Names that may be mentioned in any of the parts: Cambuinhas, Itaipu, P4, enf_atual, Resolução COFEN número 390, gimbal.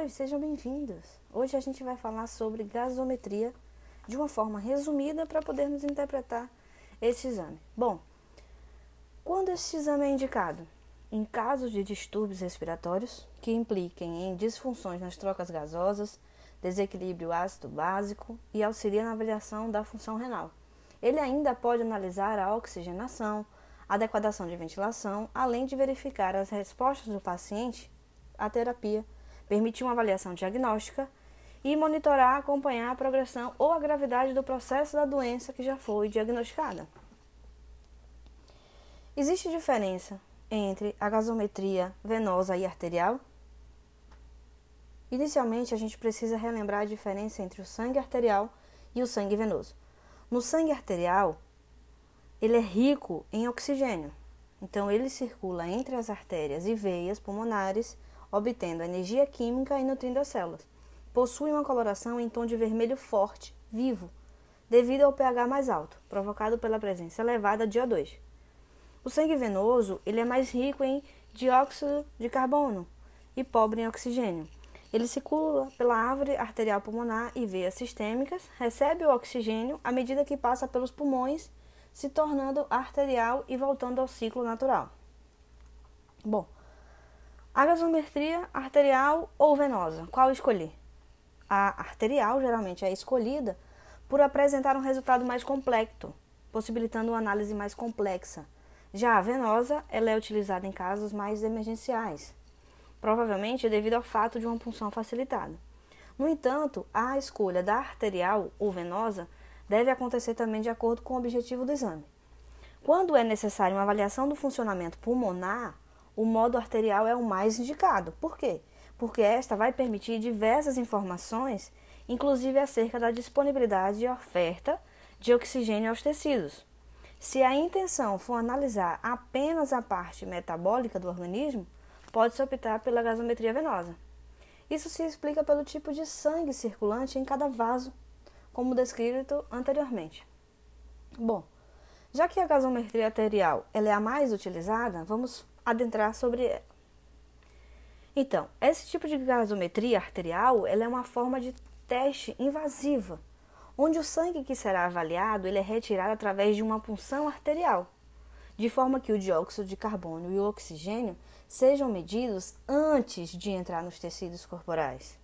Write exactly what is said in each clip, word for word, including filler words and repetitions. Oi, sejam bem-vindos! Hoje a gente vai falar sobre gasometria de uma forma resumida para podermos interpretar esse exame. Bom, quando esse exame é indicado? Em casos de distúrbios respiratórios que impliquem em disfunções nas trocas gasosas, desequilíbrio ácido-básico e auxilia na avaliação da função renal. Ele ainda pode analisar a oxigenação, adequação de ventilação, além de verificar as respostas do paciente à terapia, permitir uma avaliação diagnóstica e monitorar, acompanhar a progressão ou a gravidade do processo da doença que já foi diagnosticada. Existe diferença entre a gasometria venosa e arterial? Inicialmente, a gente precisa relembrar a diferença entre o sangue arterial e o sangue venoso. No sangue arterial, ele é rico em oxigênio, então ele circula entre as artérias e veias pulmonares, obtendo energia química e nutrindo as células. Possui uma coloração em tom de vermelho forte, vivo, devido ao pH mais alto, provocado pela presença elevada de O dois. O sangue venoso ele é mais rico em dióxido de carbono e pobre em oxigênio. Ele circula pela árvore arterial pulmonar e veias sistêmicas, recebe o oxigênio à medida que passa pelos pulmões, se tornando arterial e voltando ao ciclo natural. Bom, a gasometria arterial ou venosa, qual escolher? A arterial geralmente é escolhida por apresentar um resultado mais complexo, possibilitando uma análise mais complexa. Já a venosa, ela é utilizada em casos mais emergenciais, provavelmente devido ao fato de uma punção facilitada. No entanto, a escolha da arterial ou venosa deve acontecer também de acordo com o objetivo do exame. Quando é necessária uma avaliação do funcionamento pulmonar, o modo arterial é o mais indicado. Por quê? Porque esta vai permitir diversas informações, inclusive acerca da disponibilidade e oferta de oxigênio aos tecidos. Se a intenção for analisar apenas a parte metabólica do organismo, pode-se optar pela gasometria venosa. Isso se explica pelo tipo de sangue circulante em cada vaso, como descrito anteriormente. Bom, já que a gasometria arterial ela é a mais utilizada, vamos adentrar sobre ela. Então, esse tipo de gasometria arterial ela é uma forma de teste invasiva, onde o sangue que será avaliado ele é retirado através de uma punção arterial, de forma que o dióxido de carbono e o oxigênio sejam medidos antes de entrar nos tecidos corporais.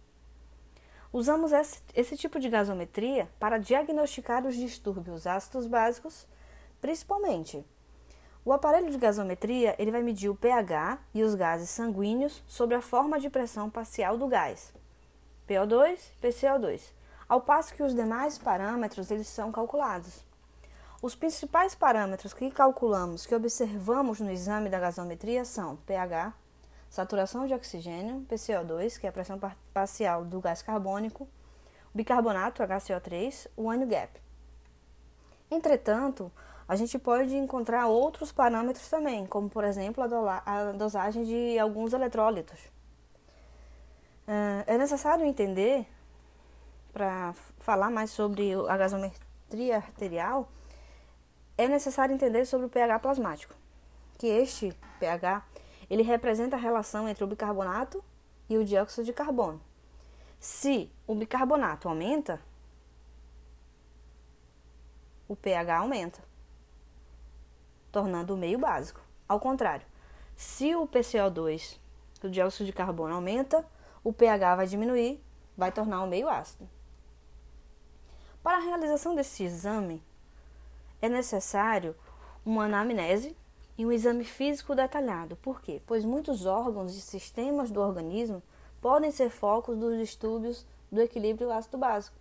Usamos esse, esse tipo de gasometria para diagnosticar os distúrbios ácidos básicos, principalmente. O aparelho de gasometria ele vai medir o pH e os gases sanguíneos sobre a forma de pressão parcial do gás, P O dois, P C O dois, ao passo que os demais parâmetros eles são calculados. Os principais parâmetros que calculamos, que observamos no exame da gasometria são pH, saturação de oxigênio, P C O dois, que é a pressão parcial do gás carbônico, bicarbonato, H C O três, o ânion gap. Entretanto, a gente pode encontrar outros parâmetros também, como por exemplo a, do- a dosagem de alguns eletrólitos. É necessário entender, para falar mais sobre a gasometria arterial, é necessário entender sobre o pH plasmático, que este pH ele representa a relação entre o bicarbonato e o dióxido de carbono. Se o bicarbonato aumenta, o pH aumenta, tornando o meio básico. Ao contrário, se o P C O dois, o dióxido de carbono, aumenta, o pH vai diminuir, vai tornar o meio ácido. Para a realização desse exame, é necessário uma anamnese e um exame físico detalhado. Por quê? Pois muitos órgãos e sistemas do organismo podem ser focos dos distúrbios do equilíbrio ácido-básico.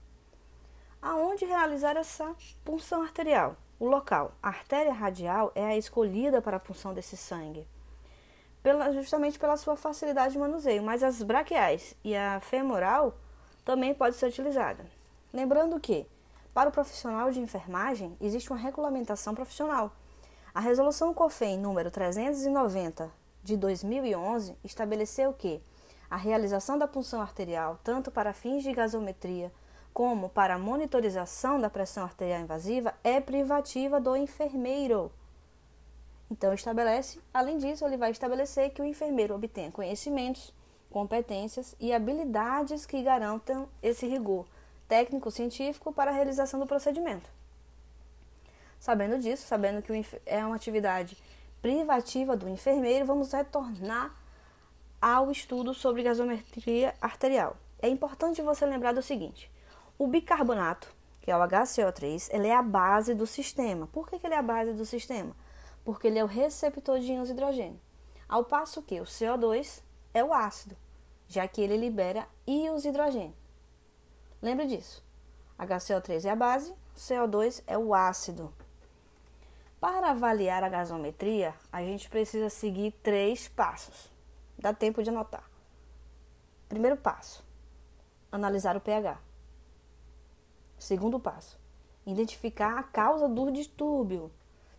Aonde realizar essa punção arterial? O local, a artéria radial, é a escolhida para a punção desse sangue, pela, justamente pela sua facilidade de manuseio, mas as braquiais e a femoral também pode ser utilizada. Lembrando que, para o profissional de enfermagem, existe uma regulamentação profissional. A Resolução COFEN número trezentos e noventa, de dois mil e onze, estabeleceu que a realização da punção arterial, tanto para fins de gasometria como para monitorização da pressão arterial invasiva, é privativa do enfermeiro. Então, estabelece, além disso, ele vai estabelecer que o enfermeiro obtenha conhecimentos competências e habilidades que garantam esse rigor técnico-científico para a realização do procedimento. Sabendo disso, sabendo que é uma atividade privativa do enfermeiro, vamos retornar ao estudo sobre gasometria arterial. É importante você lembrar do seguinte: o bicarbonato, que é o H C O três, ele é a base do sistema. Por que ele é a base do sistema? Porque ele é o receptor de íons de hidrogênio. Ao passo que o C O dois é o ácido, já que ele libera íons de hidrogênio. Lembre disso. H C O três é a base, C O dois é o ácido. Para avaliar a gasometria, a gente precisa seguir três passos. Dá tempo de anotar. Primeiro passo, analisar o pH. Segundo passo, identificar a causa do distúrbio.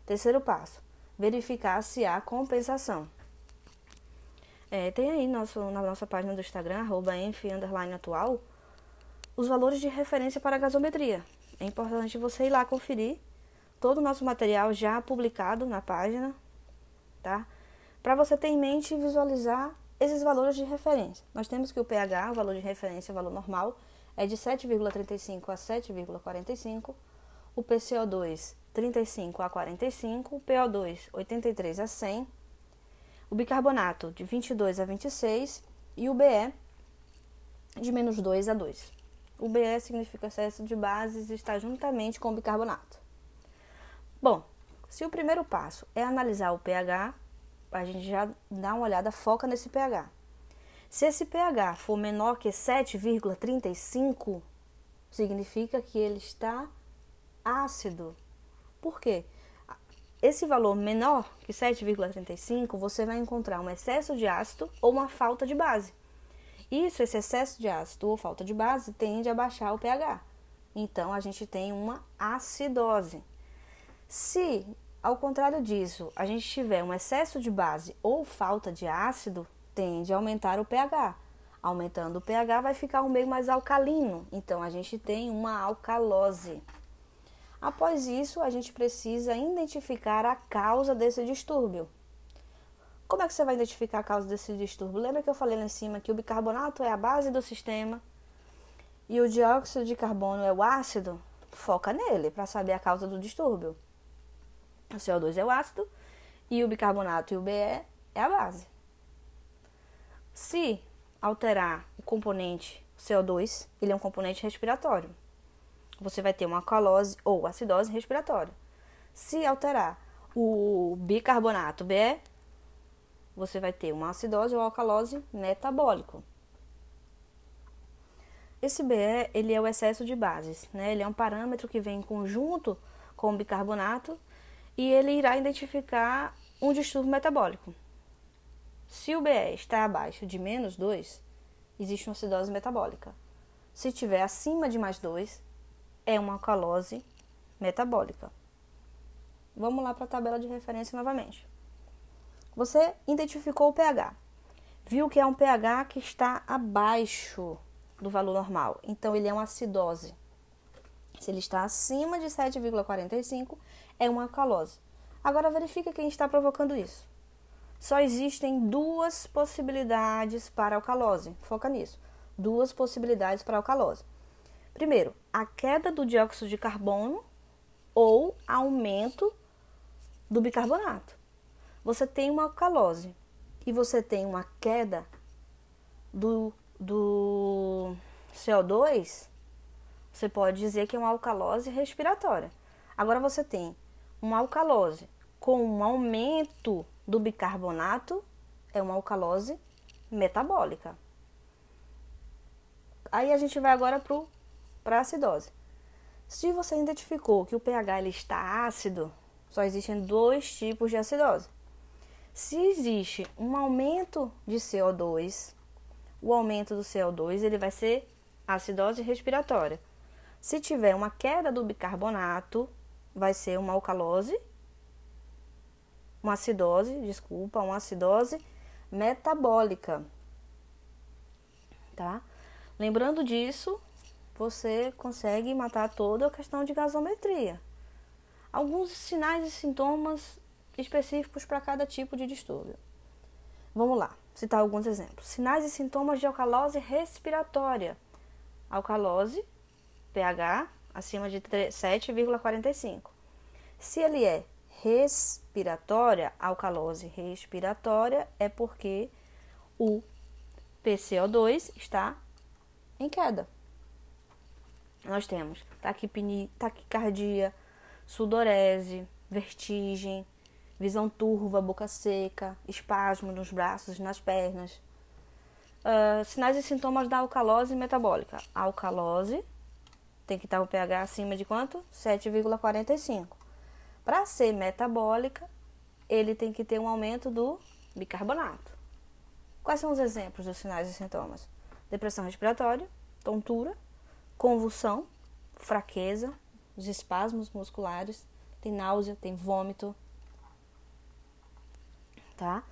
Terceiro passo, verificar se há compensação. É, tem aí nosso, na nossa página do Instagram, arroba enf_atual, os valores de referência para a gasometria. É importante você ir lá conferir todo o nosso material já publicado na página, tá? Para você ter em mente e visualizar esses valores de referência. Nós temos que o pH, o valor de referência, o valor normal, é de sete vírgula trinta e cinco a sete vírgula quarenta e cinco, o P C O dois trinta e cinco a quarenta e cinco, o P O dois oitenta e três a cem, o bicarbonato de vinte e dois a vinte e seis e o B E de menos dois a dois. O B E significa excesso de bases e está juntamente com o bicarbonato. Bom, se o primeiro passo é analisar o pH, a gente já dá uma olhada, foca nesse pH. Se esse pH for menor que sete vírgula trinta e cinco, significa que ele está ácido. Por quê? Esse valor menor que sete vírgula trinta e cinco, você vai encontrar um excesso de ácido ou uma falta de base. Isso, esse excesso de ácido ou falta de base, tende a baixar o pH. Então, a gente tem uma acidose. Se, ao contrário disso, a gente tiver um excesso de base ou falta de ácido, tende a aumentar o pH. Aumentando o pH, vai ficar um meio mais alcalino. Então, a gente tem uma alcalose. Após isso, a gente precisa identificar a causa desse distúrbio. Como é que você vai identificar a causa desse distúrbio? Lembra que eu falei lá em cima que o bicarbonato é a base do sistema e o dióxido de carbono é o ácido? Foca nele para saber a causa do distúrbio. O C O dois é o ácido e o bicarbonato e o B E é a base. Se alterar o componente C O dois, ele é um componente respiratório. Você vai ter uma alcalose ou acidose respiratória. Se alterar o bicarbonato B E, você vai ter uma acidose ou alcalose metabólico. Esse B E, ele é o excesso de bases, né? Ele é um parâmetro que vem em conjunto com o bicarbonato e ele irá identificar um distúrbio metabólico. Se o B E está abaixo de menos dois, existe uma acidose metabólica. Se estiver acima de mais dois, é uma alcalose metabólica. Vamos lá para a tabela de referência novamente. Você identificou o pH, viu que é um pH que está abaixo do valor normal, então ele é uma acidose. Se ele está acima de sete vírgula quarenta e cinco, é uma alcalose. Agora verifica quem está provocando isso. Só existem duas possibilidades para alcalose, foca nisso, duas possibilidades para alcalose. Primeiro, a queda do dióxido de carbono ou aumento do bicarbonato. Você tem uma alcalose e você tem uma queda do, do C O dois, você pode dizer que é uma alcalose respiratória. Agora você tem uma alcalose com um aumento do bicarbonato, é uma alcalose metabólica. Aí a gente vai agora para a acidose. Se você identificou que o pH ele está ácido, só existem dois tipos de acidose. Se existe um aumento de C O dois, o aumento do C O dois ele vai ser acidose respiratória. Se tiver uma queda do bicarbonato, vai ser uma alcalose, uma acidose, desculpa, uma acidose metabólica. Tá? Lembrando disso, você consegue matar toda a questão de gasometria. Alguns sinais e sintomas específicos para cada tipo de distúrbio. Vamos lá. citar alguns exemplos. Sinais e sintomas de alcalose respiratória. Alcalose, pH acima de sete vírgula quarenta e cinco. Se ele é respiratória, alcalose respiratória, é porque o P C O dois está em queda. Nós temos taquicardia, sudorese, vertigem, visão turva, boca seca, espasmo nos braços e nas pernas. Uh, sinais e sintomas da alcalose metabólica. A alcalose tem que estar o pH acima de quanto? sete vírgula quarenta e cinco. Para ser metabólica, ele tem que ter um aumento do bicarbonato. Quais são os exemplos dos sinais e sintomas? Depressão respiratória, tontura, convulsão, fraqueza, os espasmos musculares, tem náusea, tem vômito. Tá?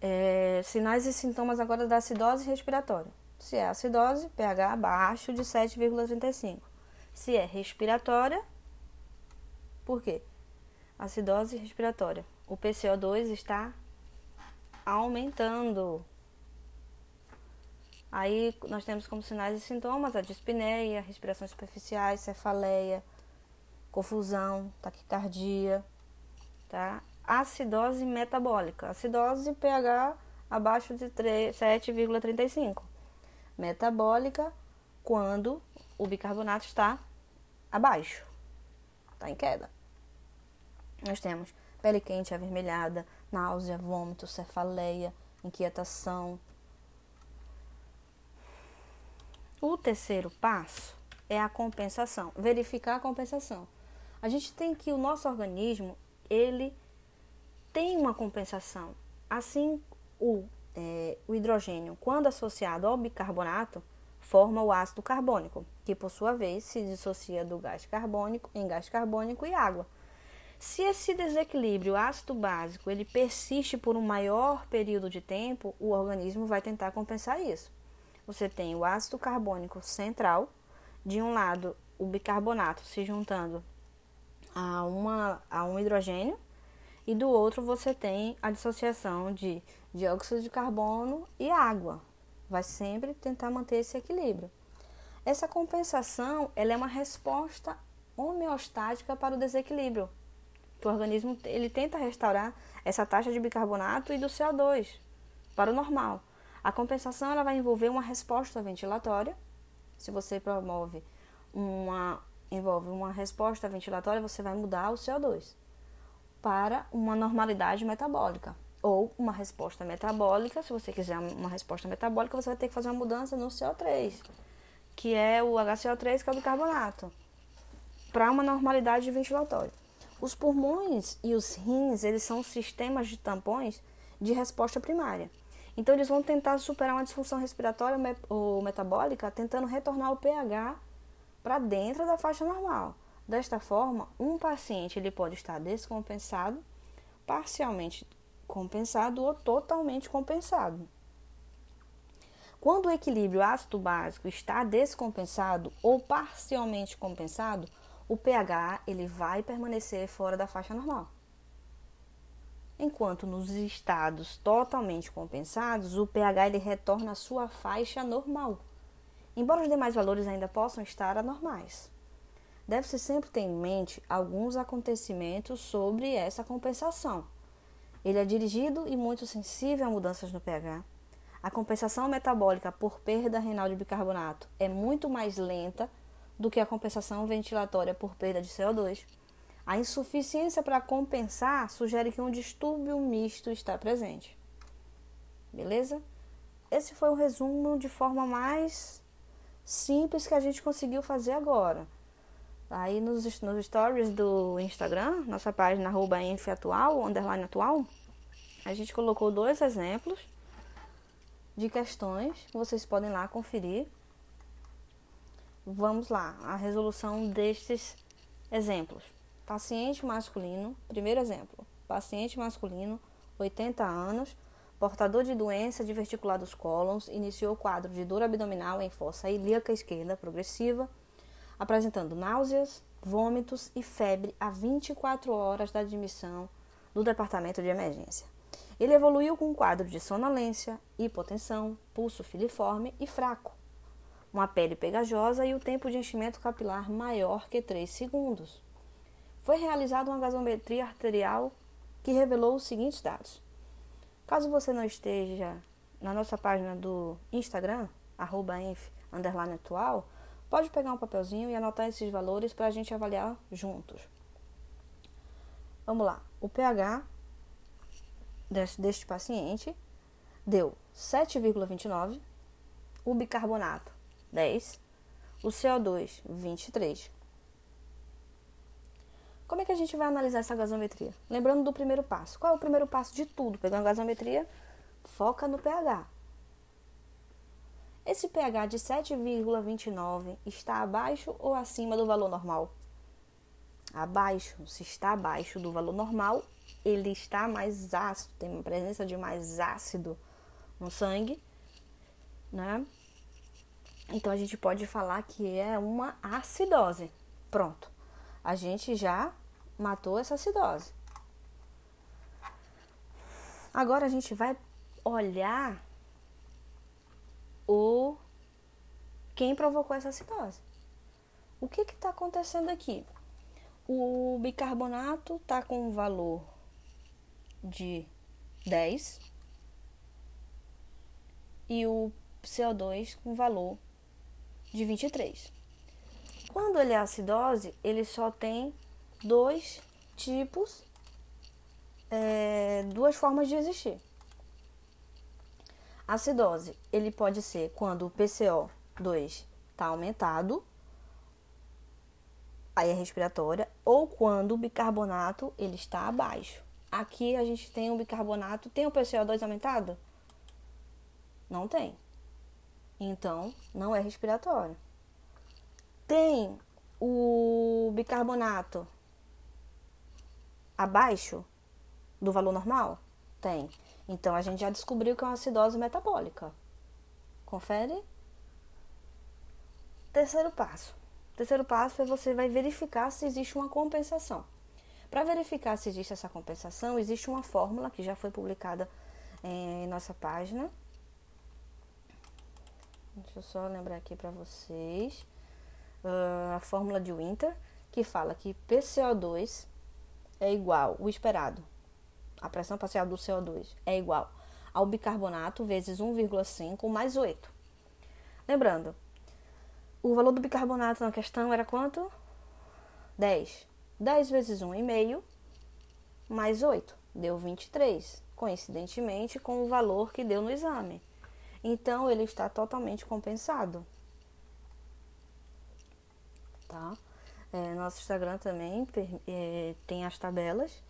É, sinais e sintomas agora da acidose respiratória. Se é acidose, pH abaixo de sete vírgula trinta e cinco. Se é respiratória, por quê? Acidose respiratória. O P C O dois está aumentando. Aí nós temos como sinais e sintomas a dispneia, respirações superficiais, cefaleia, confusão, taquicardia, tá? Acidose metabólica. Acidose, pH abaixo de sete vírgula trinta e cinco. Metabólica, quando o bicarbonato está abaixo, está em queda. Nós temos pele quente, avermelhada, náusea, vômito, cefaleia, inquietação. O terceiro passo é a compensação, verificar a compensação. A gente tem que o nosso organismo, ele tem uma compensação. Assim, o, é, o hidrogênio, quando associado ao bicarbonato, forma o ácido carbônico, que por sua vez se dissocia do gás carbônico em gás carbônico e água. Se esse desequilíbrio ácido-básico ele persiste por um maior período de tempo, o organismo vai tentar compensar isso. Você tem o ácido carbônico central, de um lado o bicarbonato se juntando a, uma, a um hidrogênio, e do outro você tem a dissociação de dióxido de carbono e água. Vai sempre tentar manter esse equilíbrio. Essa compensação ela é uma resposta homeostática para o desequilíbrio, que o organismo ele tenta restaurar essa taxa de bicarbonato e do C O dois para o normal. A compensação ela vai envolver uma resposta ventilatória. Se você promove uma, envolve uma resposta ventilatória, você vai mudar o C O dois para uma normalidade metabólica. Ou uma resposta metabólica, se você quiser uma resposta metabólica, você vai ter que fazer uma mudança no C O três, que é o H C O três, que é o bicarbonato, para uma normalidade ventilatória. Os pulmões e os rins, eles são sistemas de tampões de resposta primária. Então, eles vão tentar superar uma disfunção respiratória ou metabólica, tentando retornar o pH para dentro da faixa normal. Desta forma, um paciente ele pode estar descompensado, parcialmente compensado ou totalmente compensado. Quando o equilíbrio ácido-básico está descompensado ou parcialmente compensado, o pH ele vai permanecer fora da faixa normal. Enquanto nos estados totalmente compensados, o pH ele retorna à sua faixa normal, embora os demais valores ainda possam estar anormais. Deve-se sempre ter em mente alguns acontecimentos sobre essa compensação. Ele é dirigido e muito sensível a mudanças no pH. A compensação metabólica por perda renal de bicarbonato é muito mais lenta do que a compensação ventilatória por perda de C O dois. A insuficiência para compensar sugere que um distúrbio misto está presente. Beleza? Esse foi o resumo de forma mais simples que a gente conseguiu fazer agora. Aí nos, nos stories do Instagram, nossa página arroba enf underline atual, a gente colocou dois exemplos de questões que vocês podem lá conferir. Vamos lá, a resolução destes exemplos. Paciente masculino, primeiro exemplo, paciente masculino, oitenta anos, portador de doença de diverticular dos cólons, iniciou o quadro de dor abdominal em fossa ilíaca esquerda progressiva, apresentando náuseas, vômitos e febre a vinte e quatro horas da admissão do departamento de emergência. Ele evoluiu com um quadro de sonolência, hipotensão, pulso filiforme e fraco, uma pele pegajosa e o tempo de enchimento capilar maior que três segundos. Foi realizada uma gasometria arterial que revelou os seguintes dados. Caso você não esteja na nossa página do Instagram, arroba enf underline atual, pode pegar um papelzinho e anotar esses valores para a gente avaliar juntos. Vamos lá. O pH deste, deste paciente deu sete vírgula vinte e nove, o bicarbonato dez, o C O dois vinte e três. Como é que a gente vai analisar essa gasometria? Lembrando do primeiro passo. Qual é o primeiro passo de tudo? Pegar uma gasometria, foca no pH. Esse pH de sete vírgula vinte e nove está abaixo ou acima do valor normal? Abaixo. Se está abaixo do valor normal, ele está mais ácido, tem uma presença de mais ácido no sangue, né? Então, a gente pode falar que é uma acidose. Pronto. A gente já matou essa acidose. Agora, a gente vai olhar o quem provocou essa acidose. O que está acontecendo aqui? O bicarbonato está com um valor de dez e o C O dois com um valor de vinte e três. Quando ele é acidose, ele só tem dois tipos, é, duas formas de existir. Acidose, ele pode ser quando o P C O dois está aumentado, aí é respiratória, ou quando o bicarbonato ele está abaixo. Aqui a gente tem um bicarbonato, tem o P C O dois aumentado? Não tem. Então, não é respiratório. Tem o bicarbonato abaixo do valor normal? Tem. Então, a gente já descobriu que é uma acidose metabólica. Confere? Terceiro passo. Terceiro passo é você vai verificar se existe uma compensação. Para verificar se existe essa compensação, existe uma fórmula que já foi publicada em nossa página. Deixa eu só lembrar aqui para vocês. Uh, a fórmula de Winter, que fala que P C O dois é igual, o esperado, a pressão parcial do C O dois é igual ao bicarbonato vezes um vírgula cinco mais oito. Lembrando, o valor do bicarbonato na questão era quanto? dez. dez vezes um vírgula cinco mais oito, deu vinte e três, coincidentemente com o valor que deu no exame. Então, ele está totalmente compensado. Tá? É, nosso Instagram também é, tem as tabelas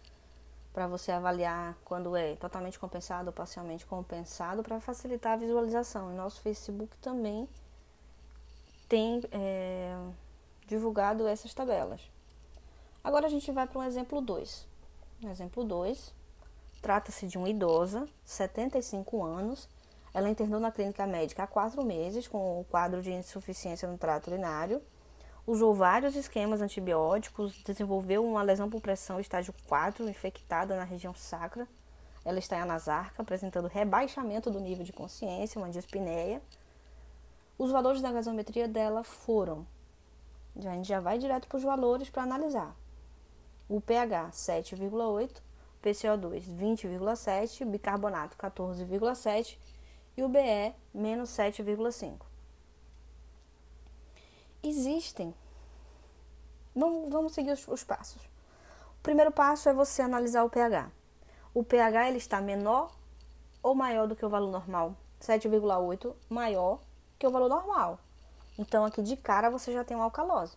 para você avaliar quando é totalmente compensado ou parcialmente compensado, para facilitar a visualização. E nosso Facebook também tem é, divulgado essas tabelas. Agora a gente vai para um exemplo dois. No exemplo dois, trata-se de uma idosa, setenta e cinco anos. Ela internou na clínica médica há quatro meses com o quadro de insuficiência no trato urinário. Usou vários esquemas antibióticos, desenvolveu uma lesão por pressão estágio quatro, infectada na região sacra. Ela está em anasarca, apresentando rebaixamento do nível de consciência, uma dispneia. Os valores da gasometria dela foram... A gente já vai direto para os valores para analisar. O pH sete vírgula oito, P C O dois vinte vírgula sete, bicarbonato quatorze vírgula sete e o B E menos sete vírgula cinco. Existem. Vamos, vamos seguir os, os passos. O primeiro passo é você analisar o pH. O pH ele está menor ou maior do que o valor normal? sete vírgula oito maior que o valor normal. Então, aqui de cara você já tem uma alcalose.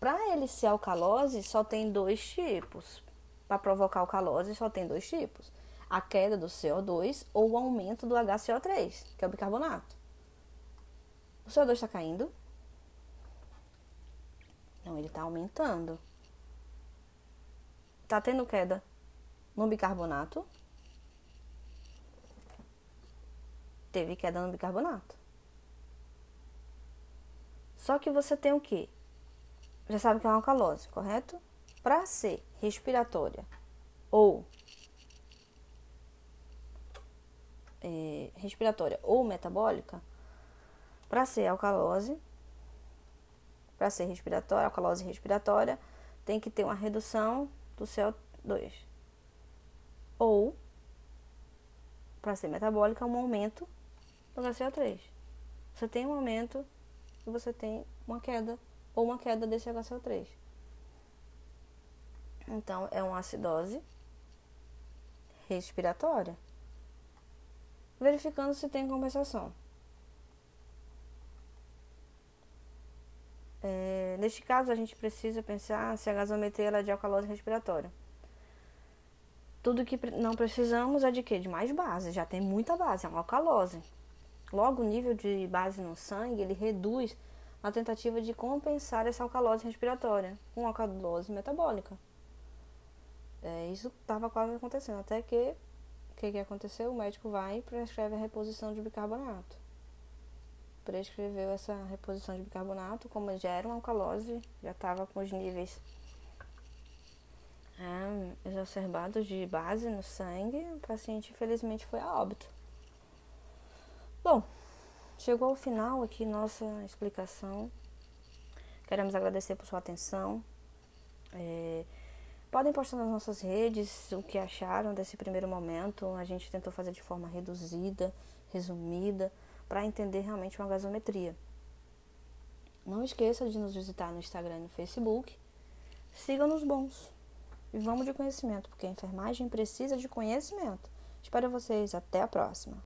Para ele ser alcalose, só tem dois tipos. Para provocar alcalose, só tem dois tipos. A queda do C O dois ou o aumento do H C O três, que é o bicarbonato. O C O dois está caindo. Então, ele está aumentando. Está tendo queda no bicarbonato. Teve queda no bicarbonato. Só que você tem o quê? Já sabe que é uma alcalose, correto? Para ser respiratória ou é, respiratória ou metabólica, para ser alcalose, para ser respiratória, alcalose respiratória, tem que ter uma redução do C O dois. Ou, para ser metabólica, um aumento do H C O três. Você tem um aumento e você tem uma queda, ou uma queda desse H C O três. Então, é uma acidose respiratória, verificando se tem compensação. É, neste caso, a gente precisa pensar se a gasometria ela é de alcalose respiratória. Tudo que não precisamos é de quê? De mais base, já tem muita base, é uma alcalose. Logo, o nível de base no sangue, ele reduz na tentativa de compensar essa alcalose respiratória com alcalose metabólica. É, isso estava quase acontecendo, até que, o que, que aconteceu? O médico vai e prescreve a reposição de bicarbonato. Prescreveu essa reposição de bicarbonato, como já era uma alcalose, já estava com os níveis é, exacerbados de base no sangue, o paciente infelizmente foi a óbito. Bom, chegou ao final aqui nossa explicação. Queremos agradecer por sua atenção. É, Podem postar nas nossas redes o que acharam desse primeiro momento. A gente tentou fazer de forma reduzida, resumida, para entender realmente uma gasometria. Não esqueça de nos visitar no Instagram e no Facebook. Sigam-nos bons. E vamos de conhecimento, porque a enfermagem precisa de conhecimento. Espero vocês. Até a próxima.